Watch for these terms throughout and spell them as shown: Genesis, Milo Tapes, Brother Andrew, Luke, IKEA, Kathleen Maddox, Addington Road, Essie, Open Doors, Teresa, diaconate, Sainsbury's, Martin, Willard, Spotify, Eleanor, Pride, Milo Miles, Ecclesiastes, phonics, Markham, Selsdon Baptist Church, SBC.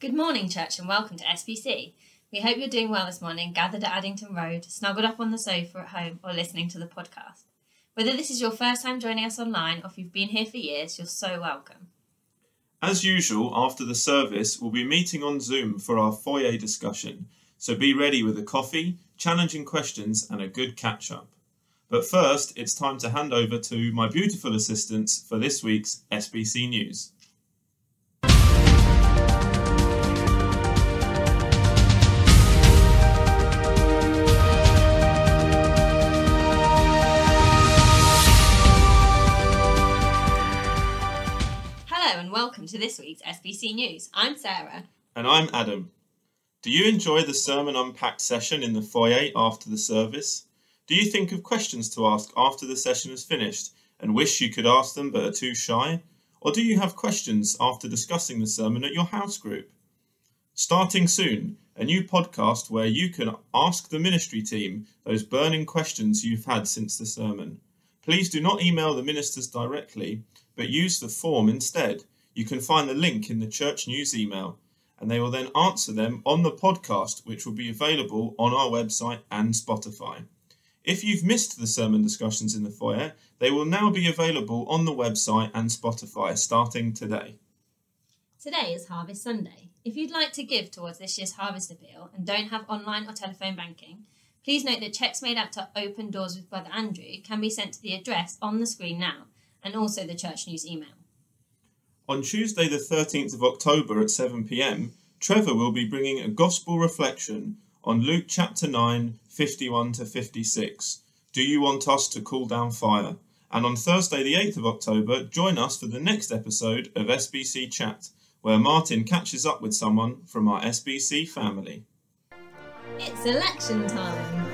Good morning, church, and welcome to SBC. We hope you're doing well this morning, gathered at Addington Road, snuggled up on the sofa at home, or listening to the podcast. Whether this is your first time joining us online, or if you've been here for years, you're so welcome. As usual, after the service, we'll be meeting on Zoom for our foyer discussion, so be ready with a coffee, challenging questions, and a good catch-up. But first, it's time to hand over to my beautiful assistants for this week's SBC News. Hello and welcome to this week's SBC News. I'm Sarah. And I'm Adam. Do you enjoy the Sermon Unpacked session in the foyer after the service? Do you think of questions to ask after the session is finished and wish you could ask them but are too shy? Or do you have questions after discussing the sermon at your house group? Starting soon, a new podcast where you can ask the ministry team those burning questions you've had since the sermon. Please do not email the ministers directly, but use the form instead. You can find the link in the church news email, and they will then answer them on the podcast, which will be available on our website and Spotify. If you've missed the sermon discussions in the foyer, they will now be available on the website and Spotify starting today. Today is Harvest Sunday. If you'd like to give towards this year's Harvest Appeal and don't have online or telephone banking, please note that cheques made out to Open Doors with Brother Andrew can be sent to the address on the screen now, and also the church news email. On Tuesday the 13th of October at 7 p.m, Trevor will be bringing a gospel reflection on Luke chapter 9, 51 to 56, Do You Want Us to Call Down Fire? And on Thursday the 8th of October, join us for the next episode of SBC Chat, where Martin catches up with someone from our SBC family. It's election time!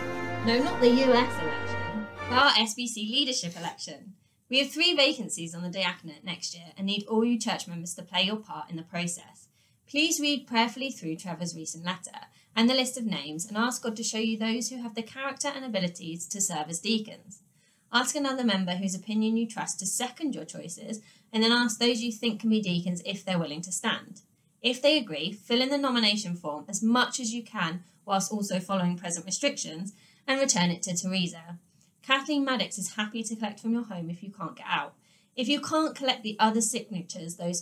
No, not the US election, but our SBC leadership election. We have 3 vacancies on the diaconate next year and need all you church members to play your part in the process. Please read prayerfully through Trevor's recent letter and the list of names, and ask God to show you those who have the character and abilities to serve as deacons. Ask another member whose opinion you trust to second your choices, and then ask those you think can be deacons if they're willing to stand. If they agree, fill in the nomination form as much as you can whilst also following present restrictions, and return it to Teresa. Kathleen Maddox is happy to collect from your home if you can't get out. If you can't collect the other signatures, those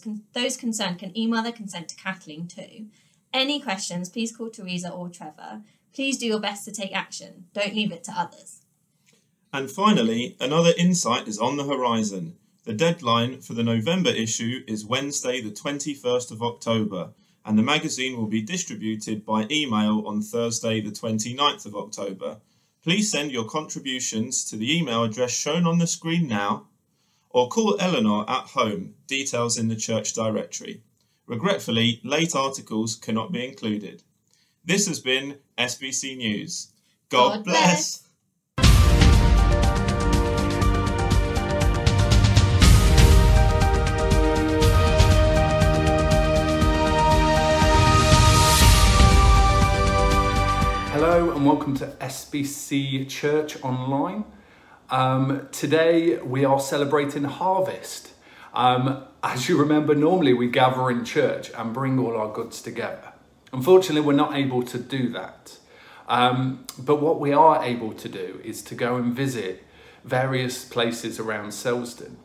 concerned can email their consent to Kathleen too. Any questions, please call Teresa or Trevor. Please do your best to take action. Don't leave it to others. And finally, another insight is on the horizon. The deadline for the November issue is Wednesday the 21st of October, and the magazine will be distributed by email on Thursday the 29th of October. Please send your contributions to the email address shown on the screen now, or call Eleanor at home, details in the church directory. Regretfully, late articles cannot be included. This has been SBC News. God bless! Hello and welcome to SBC Church Online. Today we are celebrating harvest. As you remember, normally we gather in church and bring all our goods together. Unfortunately, we're not able to do that. But what we are able to do is to go and visit various places around Selsdon.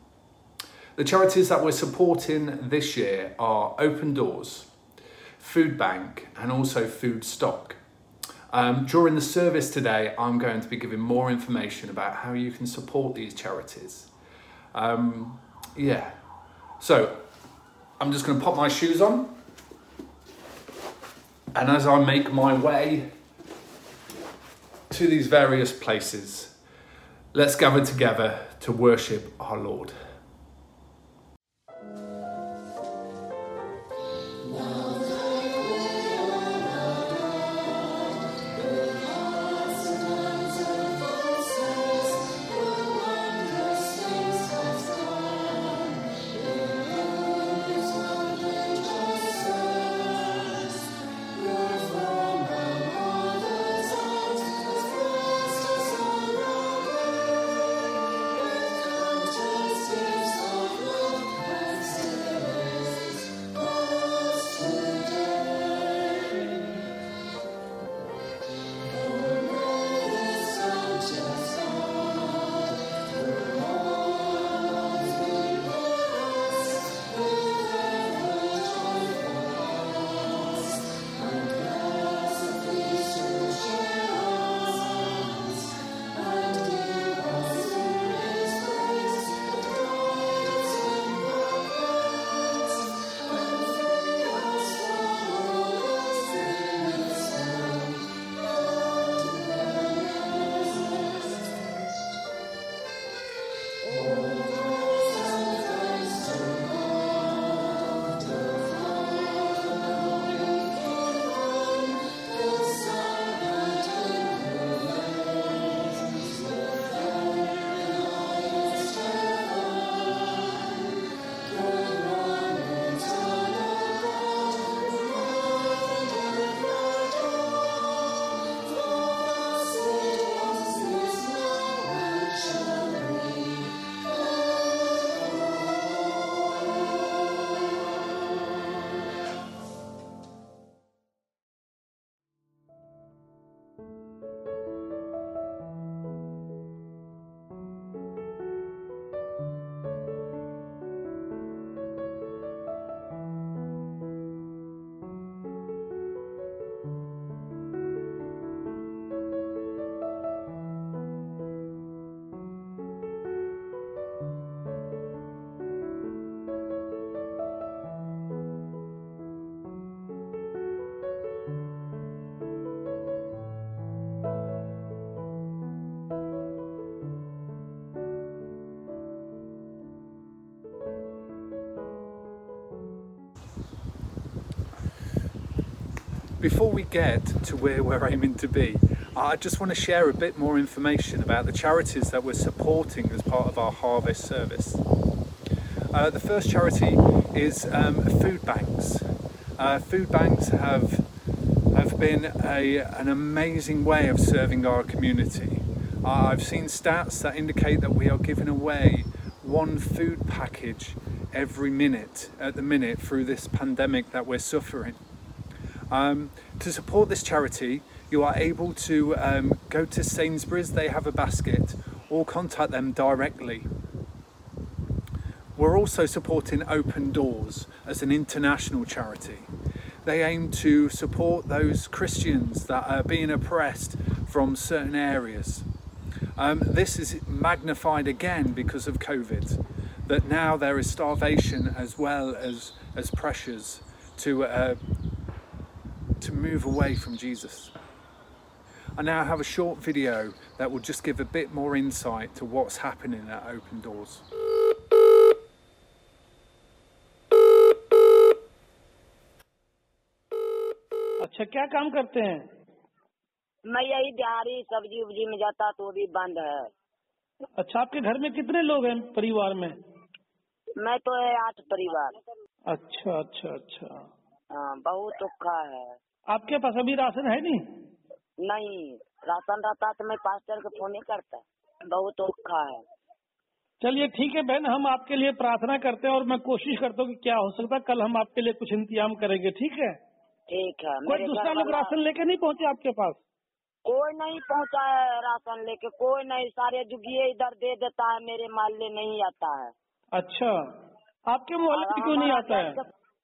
The charities that we're supporting this year are Open Doors, Food Bank, and also Food Stock. During the service today, I'm going to be giving more information about how you can support these charities. So I'm just going to pop my shoes on, and as I make my way to these various places, let's gather together to worship our Lord. Before we get to where we're aiming to be, I just want to share a bit more information about the charities that we're supporting as part of our harvest service. The first charity is food banks. Food banks have been an amazing way of serving our community. I've seen stats that indicate that we are giving away one food package every minute at the minute through this pandemic that we're suffering. To support this charity, you are able to go to Sainsbury's, they have a basket, or contact them directly. We're also supporting Open Doors as an international charity. They aim to support those Christians that are being oppressed from certain areas. This is magnified again because of COVID, that now there is starvation as well as pressures to move away from Jesus. I now have a short video that will just give a bit more insight to what's happening at Open Doors. अच्छा क्या काम करते हैं? मैं यही दिहाड़ी सब्जी उब्जी में जाता तो भी बंद है। अच्छा आपके घर में कितने लोग हैं परिवार में? मैं तो है 8 परिवार। अच्छा अच्छा अच्छा। हाँ बहुत औखा है। आपके पास अभी राशन है नहीं? नहीं राशन रहता तो मैं पास्टर को फोन नहीं करता। बहुत औखा है। चलिए ठीक है बहन हम आपके लिए प्रार्थना करते हैं और मैं कोशिश करता हूँ कि क्या हो सकता है कल हम आपके लिए कुछ इंतजाम करेंगे ठीक है? ठीक है। कोई दूसरा लोग राशन लेके नहीं पहुँचे आपके पास? कोई नहीं पहुँचा है राशन लेके कोई नहीं सारे जुगिए इधर दे देता है मेरे मोहल्ले नहीं आता है। अच्छा आपके मोहल्ले में क्यों नहीं आता है?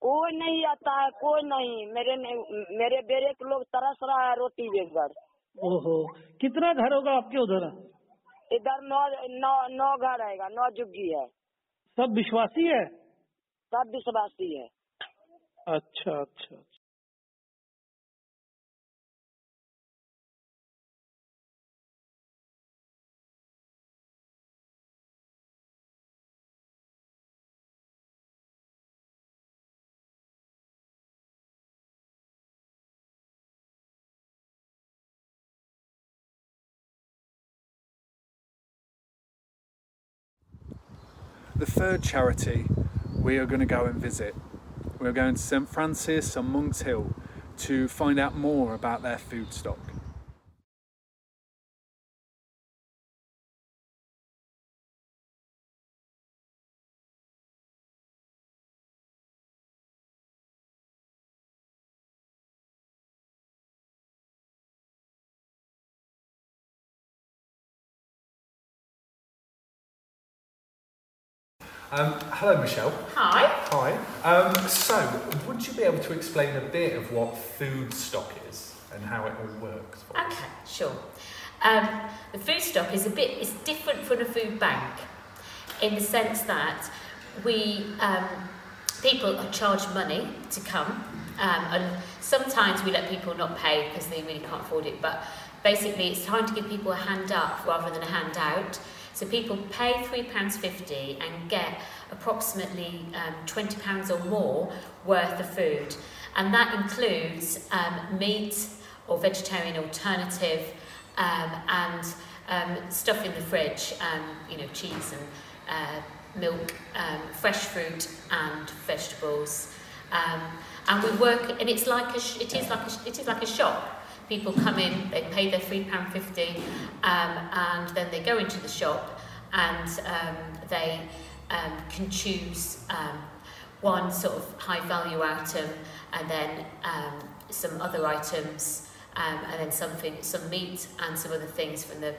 कोई नहीं आता है कोई नहीं मेरे बेरे के लोग तरस रहा है रोटी बेगर। ओहो कितना घर होगा आपके उधर? इधर 9 घर आएगा 9 जुग्गी है। सब विश्वासी है? सब विश्वासी है। अच्छा अच्छा। The third charity we are going to go and visit. We're going to St Francis and Monk's Hill to find out more about their food stock. Hello Michelle. Hi. Hi. So, would you be able to explain a bit of what food stock is and how it all works for us? Okay, sure. The food stock is it's different from a food bank in the sense that we people are charged money to come and sometimes we let people not pay because they really can't afford it, but basically it's time to give people a hand up rather than a handout. So people pay £3.50 and get approximately £20 or more worth of food. And that includes meat or vegetarian alternative and stuff in the fridge, you know, cheese and milk, fresh fruit and vegetables. And we work, and it's like it is like a shop. People come in, they pay their £3.50 and then they go into the shop and they can choose one sort of high value item and then some other items and then some meat and some other things from the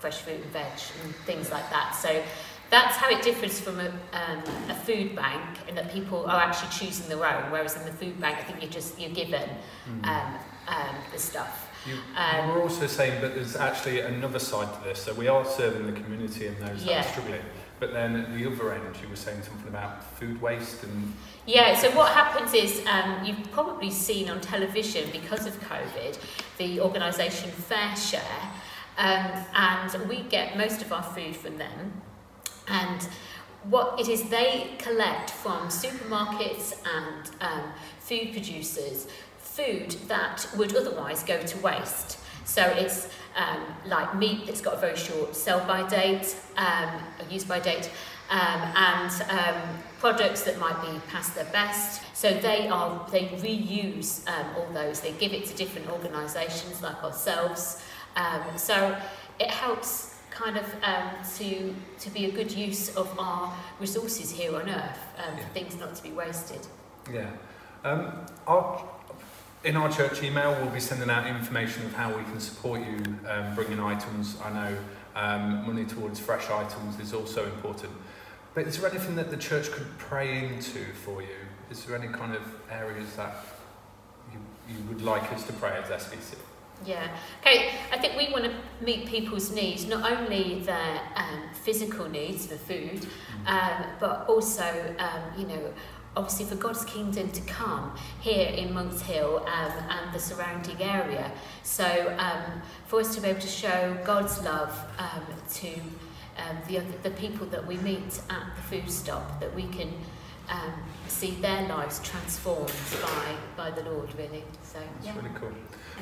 fresh fruit and veg and things like that. So that's how it differs from a food bank in that people are actually choosing their own, whereas in the food bank I think you're given the stuff. We're also saying that there's actually another side to this, so we are serving the community and those that are struggling, but then at the other end you were saying something about food waste and... Yeah, so what happens is, you've probably seen on television because of COVID, the organisation Fair Share, and we get most of our food from them. And what it is they collect from supermarkets and food producers food that would otherwise go to waste. So it's like meat that's got a very short sell-by date, or use-by date, and products that might be past their best. So they reuse all those. They give it to different organisations like ourselves. So it helps kind of to be a good use of our resources here on Earth, for things not to be wasted. Yeah. In our church email, we'll be sending out information of how we can support you bringing items. I know money towards fresh items is also important. But is there anything that the church could pray into for you? Is there any kind of areas that you would like us to pray as SBC? Yeah. Okay. I think we want to meet people's needs, not only their physical needs for food, but also, you know, obviously for God's kingdom to come here in Monk's Hill and the surrounding area. So for us to be able to show God's love to the people that we meet at the food stop, that we can see their lives transformed by the Lord, really. So yeah. That's really cool.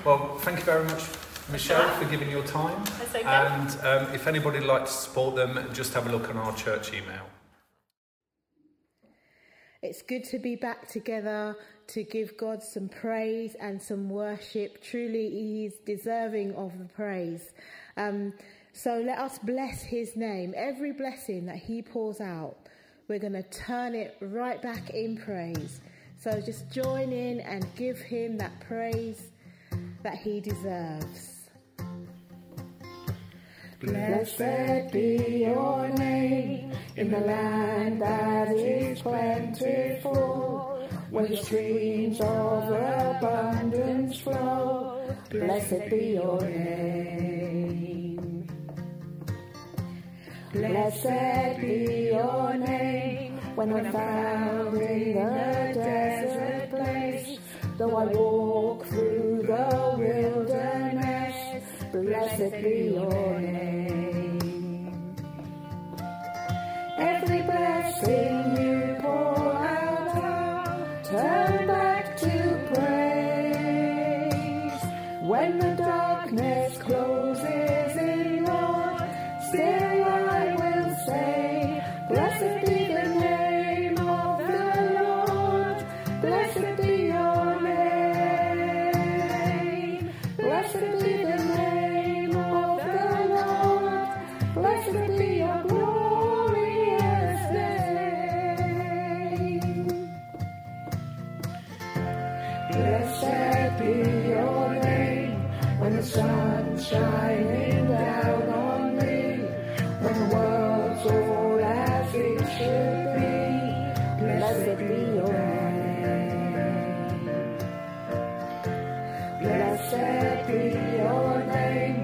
Well, thank you very much, Michelle, for giving your time. That's okay. And if anybody would like to support them, just have a look on our church email. It's good to be back together to give God some praise and some worship. Truly, He is deserving of the praise. So let us bless His name. Every blessing that He pours out, we're going to turn it right back in praise. So just join in and give Him that praise that He deserves. Blessed be your name in the land that is plentiful, where streams of abundance flow. Blessed be your name. Blessed be your name when I'm found in a desert place. Though I walk through the wilderness, blessed be your name. Every blessing you pour out, turn back to praise. When the darkness closes in, Lord, still I will say, blessed be the name of the Lord, blessed be your name, blessed be the name of the Lord, blessed be your glorious name. Blessed be your name when the sun shining down on me, when the world's all as it should be, blessed be your name. Blessed be your name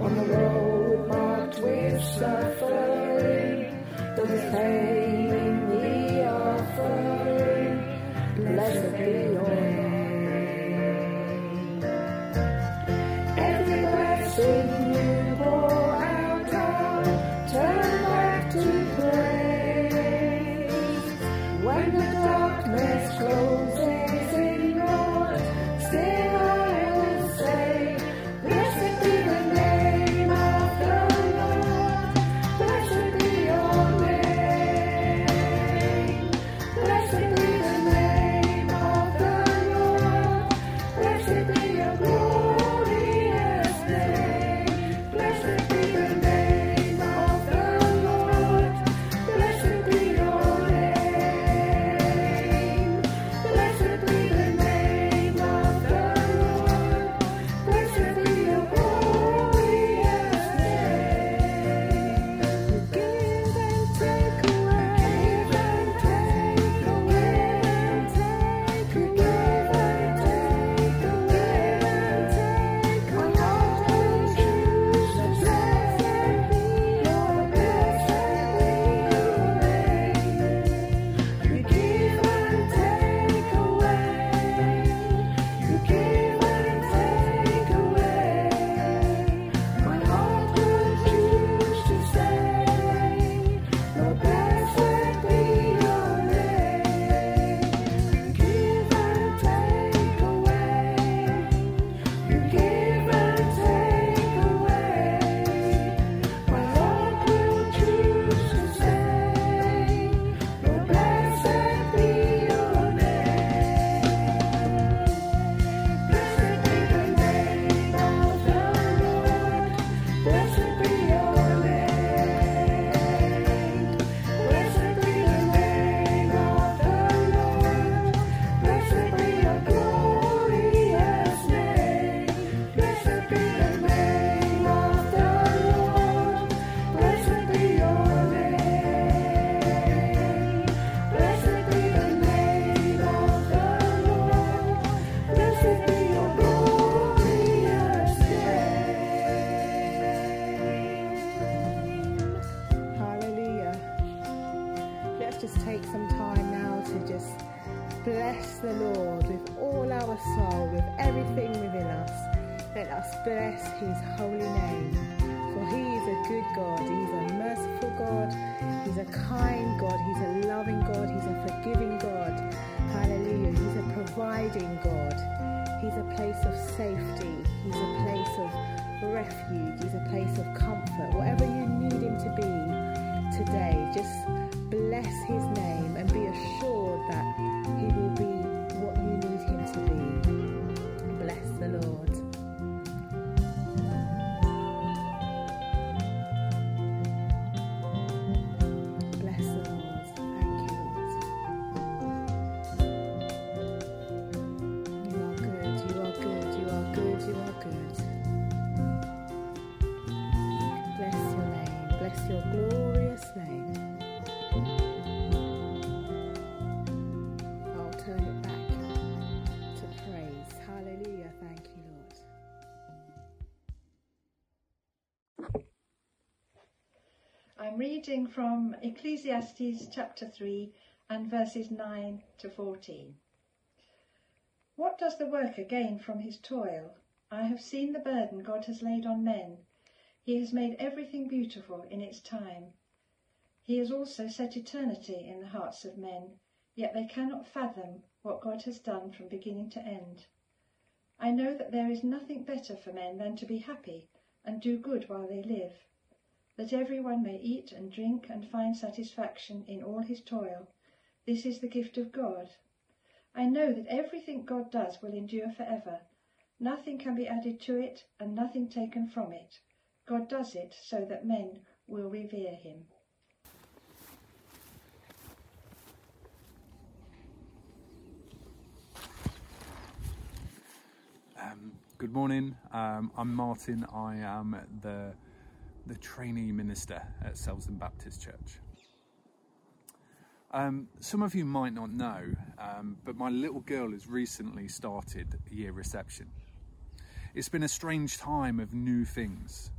on the road marked with suffering, though there's pain in the offering, blessed be your name. Every blessing you pour out, I'll turn back to praise. When the darkness closes in, Lord, still just take some time now to just bless the Lord with all our soul, with everything within us. Let us bless his holy name, for he is a good God, he's a merciful God, he's a kind God, he's a loving God, he's a forgiving God. Hallelujah. He's a providing God. He's a place of safety. He's a place of refuge. He's a place of comfort. Whatever you need him to be today, just bless his name and be assured that he will be what you need him to be. Bless the Lord. Bless the Lord. Thank you, Lord. You are good, you are good, you are good, you are good. Bless your name, bless your glorious name. I'm reading from Ecclesiastes chapter 3 and verses 9 to 14. What does the worker gain from his toil? I have seen the burden God has laid on men. He has made everything beautiful in its time. He has also set eternity in the hearts of men, yet they cannot fathom what God has done from beginning to end. I know that there is nothing better for men than to be happy and do good while they live, that everyone may eat and drink and find satisfaction in all his toil. This is the gift of God. I know that everything God does will endure forever. Nothing can be added to it and nothing taken from it. God does it so that men will revere him. Good morning. I'm Martin. I am the trainee minister at Selsdon Baptist Church. Some of you might not know, but my little girl has recently started year reception. It's been a strange time of new things.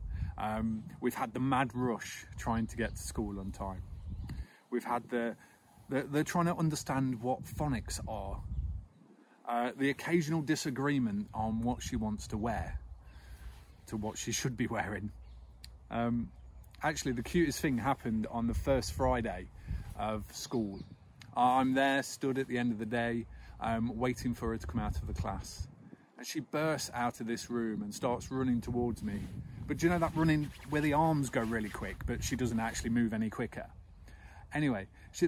We've had the mad rush trying to get to school on time. We've had they're trying to understand what phonics are. The occasional disagreement on what she wants to wear, to what she should be wearing. Actually, the cutest thing happened on the first Friday of school. I'm there, stood at the end of the day, waiting for her to come out of the class. And she bursts out of this room and starts running towards me. But do you know that running where the arms go really quick, but she doesn't actually move any quicker? Anyway, she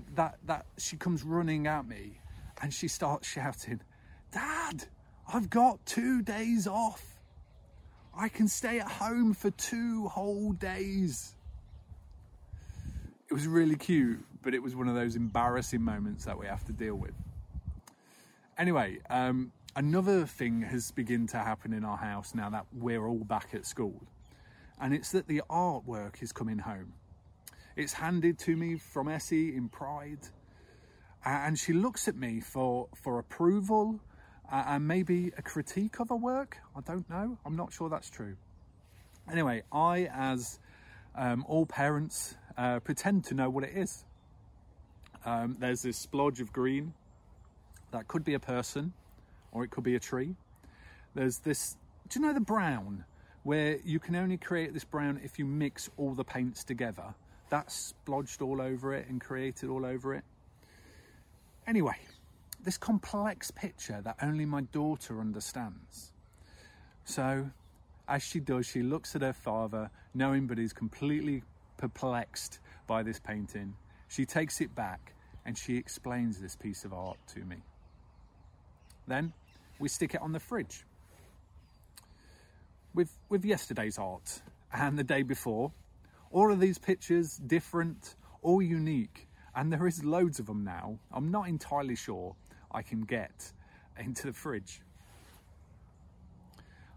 comes running at me and she starts shouting, "Dad, I've got 2 days off. I can stay at home for 2 whole days. It was really cute, but it was one of those embarrassing moments that we have to deal with. Anyway, another thing has begun to happen in our house now that we're all back at school. And it's that the artwork is coming home. It's handed to me from Essie in Pride. And she looks at me for approval, and maybe a critique of her work. I don't know. I'm not sure that's true. Anyway, I, as all parents, pretend to know what it is. There's this splodge of green that could be a person or it could be a tree. There's this, do you know the brown, where you can only create this brown if you mix all the paints together? That's splodged all over it and created all over it. Anyway, this complex picture that only my daughter understands. So, as she does, she looks at her father, knowing but is completely perplexed by this painting. She takes it back and she explains this piece of art to me. Then we stick it on the fridge with yesterday's art and the day before. All of these pictures, different, all unique, and there is loads of them now. I'm not entirely sure I can get into the fridge.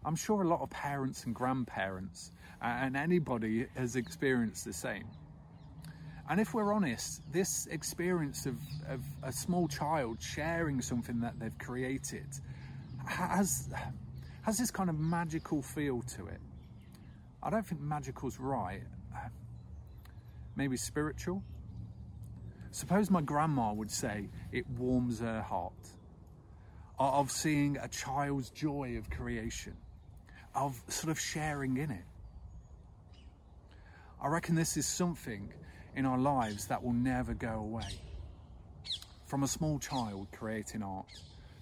I'm sure a lot of parents and grandparents and anybody has experienced the same. And if we're honest, this experience of a small child sharing something that they've created has this kind of magical feel to it. I don't think magical's right. Maybe spiritual. Suppose my grandma would say it warms her heart, of seeing a child's joy of creation, of sort of sharing in it. I reckon this is something in our lives that will never go away. From a small child creating art,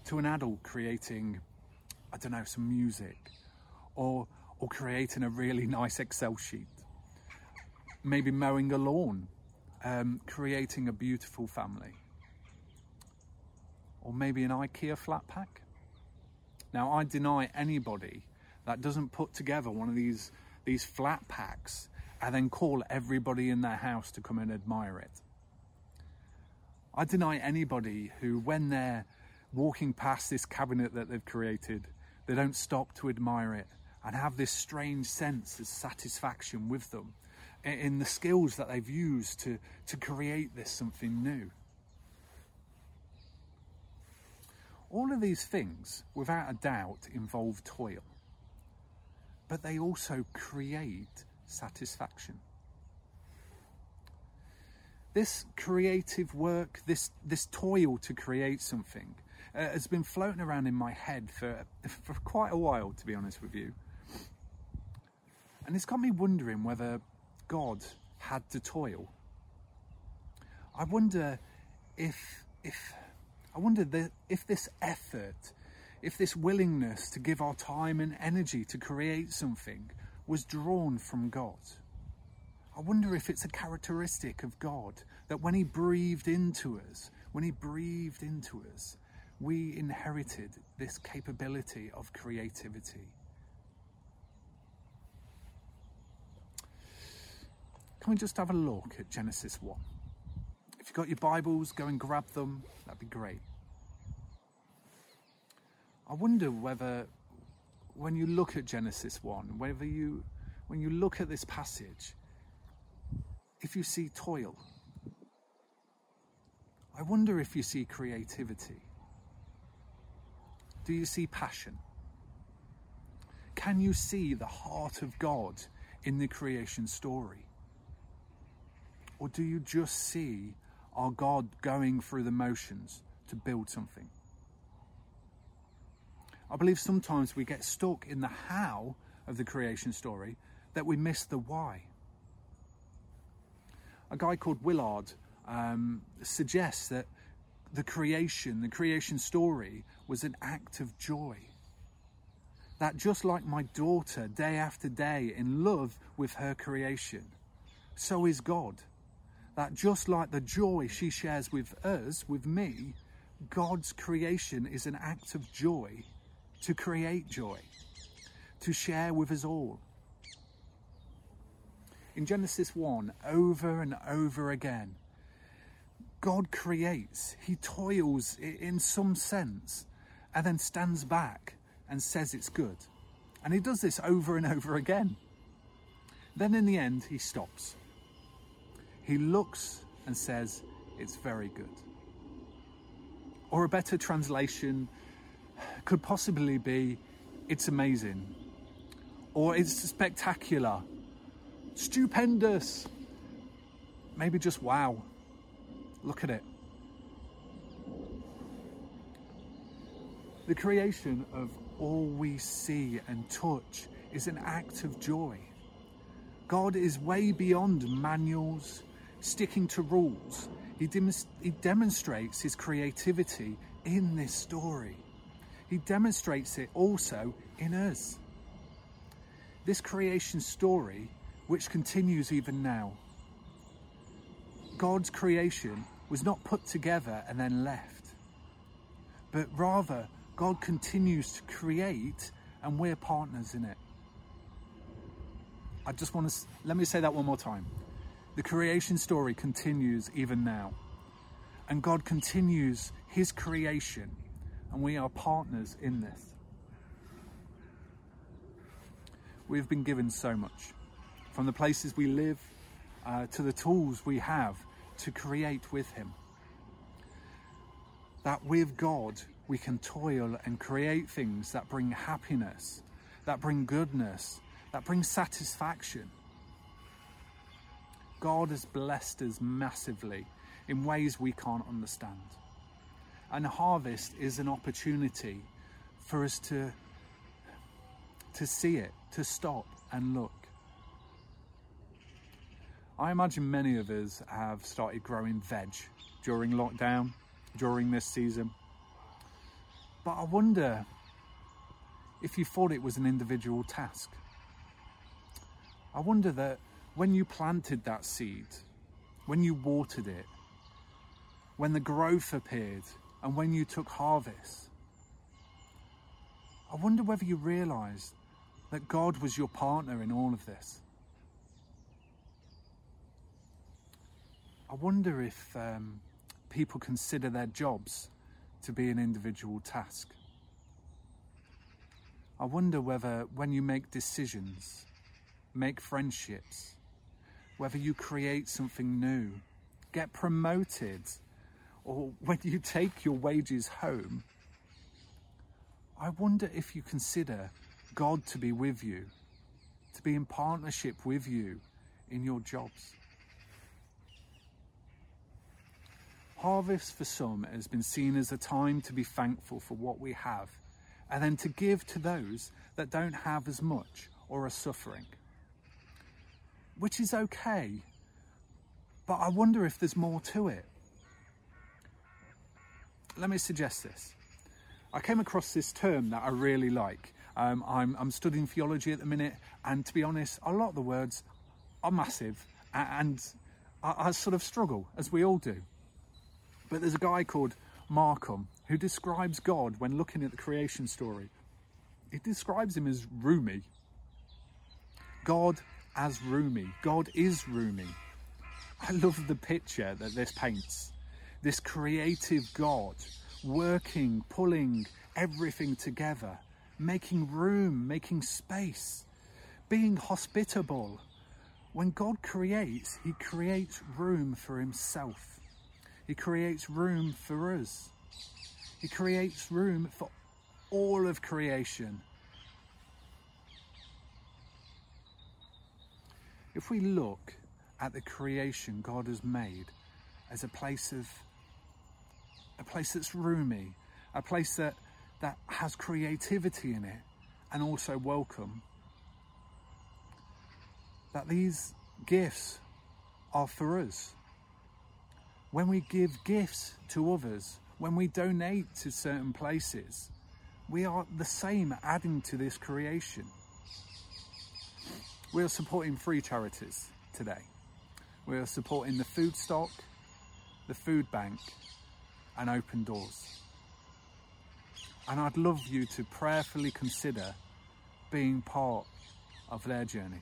to an adult creating, I don't know, some music, or creating a really nice Excel sheet. Maybe mowing a lawn, creating a beautiful family. Or maybe an IKEA flat pack. Now, I deny anybody that doesn't put together one of these flat packs and then call everybody in their house to come and admire it. I deny anybody who, when they're walking past this cabinet that they've created, they don't stop to admire it and have this strange sense of satisfaction with them in the skills that they've used to create this something new. All of these things, without a doubt, involve toil, but they also create satisfaction. This creative work, this toil to create something, has been floating around in my head for quite a while, to be honest with you. And it's got me wondering whether God had to toil. I wonder if this effort, if this willingness to give our time and energy to create something was drawn from God. I wonder if it's a characteristic of God that when he breathed into us, we inherited this capability of creativity. Can we just have a look at Genesis 1? If you've got your Bibles, go and grab them. That'd be great. I wonder whether, when you look at Genesis 1, when you look at this passage, if you see toil. I wonder if you see creativity. Do you see passion? Can you see the heart of God in the creation story? Or do you just see our God going through the motions to build something? I believe sometimes we get stuck in the how of the creation story that we miss the why. A guy called Willard suggests that the creation story was an act of joy. That just like my daughter, day after day, in love with her creation, so is God. That just like the joy she shares with us, with me, God's creation is an act of joy to create joy, to share with us all. In Genesis 1, over and over again, God creates, he toils in some sense, and then stands back and says it's good. And he does this over and over again. Then in the end, he stops. He looks and says, it's very good. Or a better translation could possibly be, it's amazing. Or it's spectacular, stupendous, maybe just wow. Look at it. The creation of all we see and touch is an act of joy. God is way beyond manuals, sticking to rules. He demonstrates his creativity in this story. He demonstrates it also in us. This creation story, which continues even now, God's creation was not put together and then left, but rather God continues to create and we're partners in it. Let me say that one more time. The creation story continues even now, and God continues his creation and we are partners in this. We've been given so much, from the places we live to the tools we have to create with him. That with God, we can toil and create things that bring happiness, that bring goodness, that bring satisfaction. God has blessed us massively in ways we can't understand. And the harvest is an opportunity for us to see it, to stop and look. I imagine many of us have started growing veg during lockdown, during this season. But I wonder if you thought it was an individual task. I wonder that when you planted that seed, when you watered it, when the growth appeared, and when you took harvest, I wonder whether you realised that God was your partner in all of this. I wonder if people consider their jobs to be an individual task. I wonder whether when you make decisions, make friendships, whether you create something new, get promoted, or when you take your wages home, I wonder if you consider God to be with you, to be in partnership with you in your jobs. Harvest for some has been seen as a time to be thankful for what we have and then to give to those that don't have as much or are suffering, which is okay, but I wonder if there's more to it. Let me suggest this. I came across this term that I really like. I'm studying theology at the minute, and to be honest, a lot of the words are massive and I sort of struggle, as we all do. But there's a guy called Markham who describes God when looking at the creation story. He describes him as roomy. God as roomy. God is roomy. I love the picture that this paints. This creative God working, pulling everything together, making room, making space, being hospitable. When God creates, he creates room for himself. He creates room for us. He creates room for all of creation. If we look at the creation God has made as a place that's roomy, a place that has creativity in it and also welcome, that these gifts are for us. When we give gifts to others, when we donate to certain places, we are the same adding to this creation. We are supporting three charities today. We are supporting the food stock, the food bank, and Open Doors. And I'd love you to prayerfully consider being part of their journey.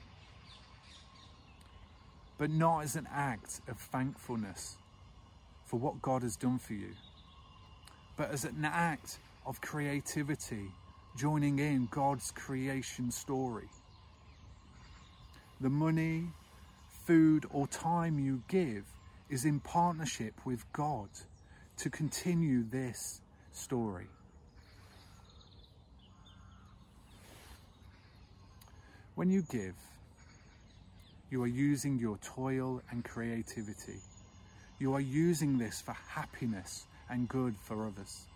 But not as an act of thankfulness for what God has done for you, but as an act of creativity, joining in God's creation story. The money, food, or time you give is in partnership with God to continue this story. When you give, you are using your toil and creativity. You are using this for happiness and good for others.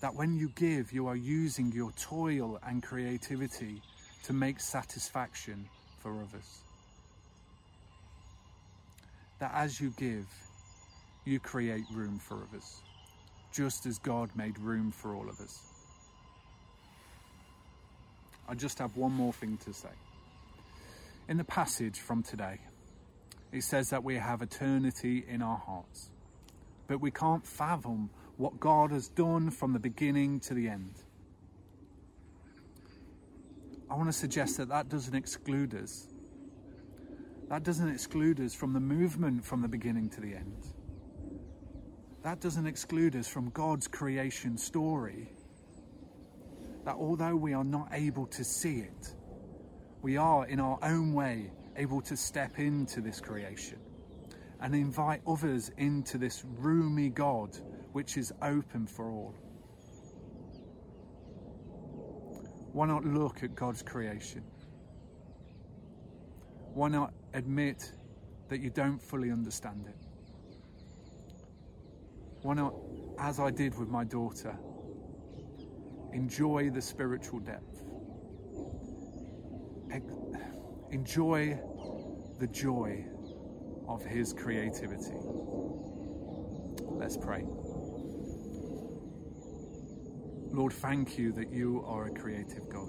That when you give, you are using your toil and creativity to make satisfaction for others. That as you give, you create room for others, just as God made room for all of us. I just have one more thing to say. In the passage from today, it says that we have eternity in our hearts, but we can't fathom what God has done from the beginning to the end. I want to suggest that doesn't exclude us. That doesn't exclude us from the movement from the beginning to the end. That doesn't exclude us from God's creation story. That although we are not able to see it, we are in our own way able to step into this creation and invite others into this roomy God which is open for all. Why not look at God's creation? Why not admit that you don't fully understand it? as I did with my daughter. Enjoy the spiritual depth. Enjoy the joy of his creativity. Let's pray. Lord, thank you that you are a creative God.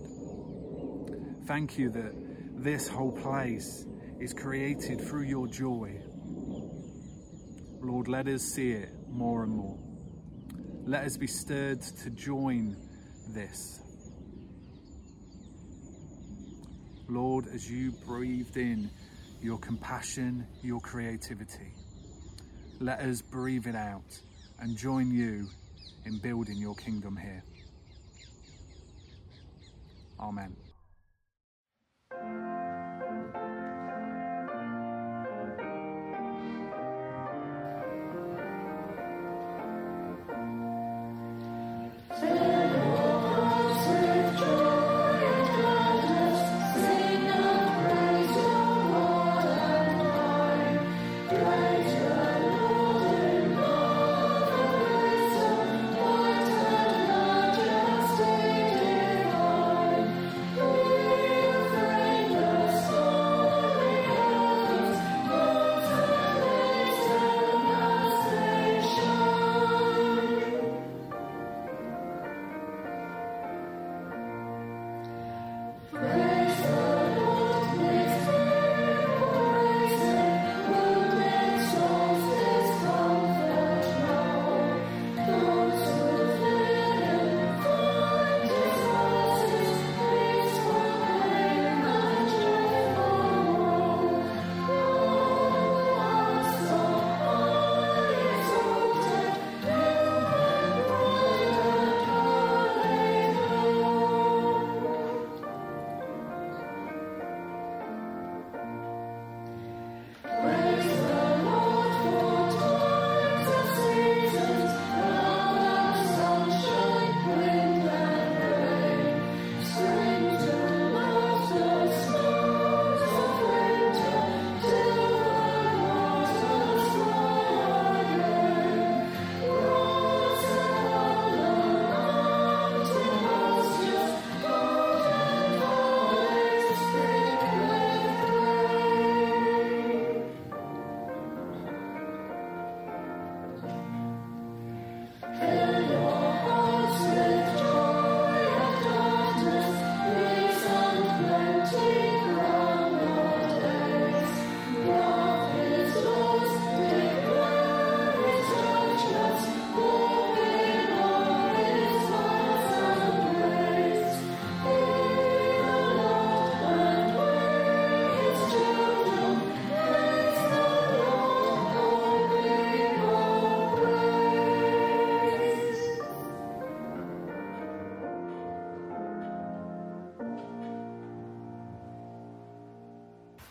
Thank you that this whole place is created through your joy. Lord, let us see it more and more. Let us be stirred to join this. Lord, as you breathed in your compassion, your creativity, let us breathe it out and join you in building your kingdom here. Amen.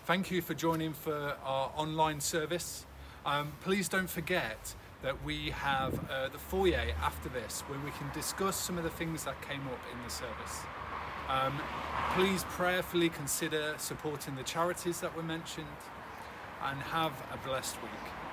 Thank you for joining for our online service. Please don't forget that we have the foyer after this where we can discuss some of the things that came up in the service. Please prayerfully consider supporting the charities that were mentioned, and have a blessed week.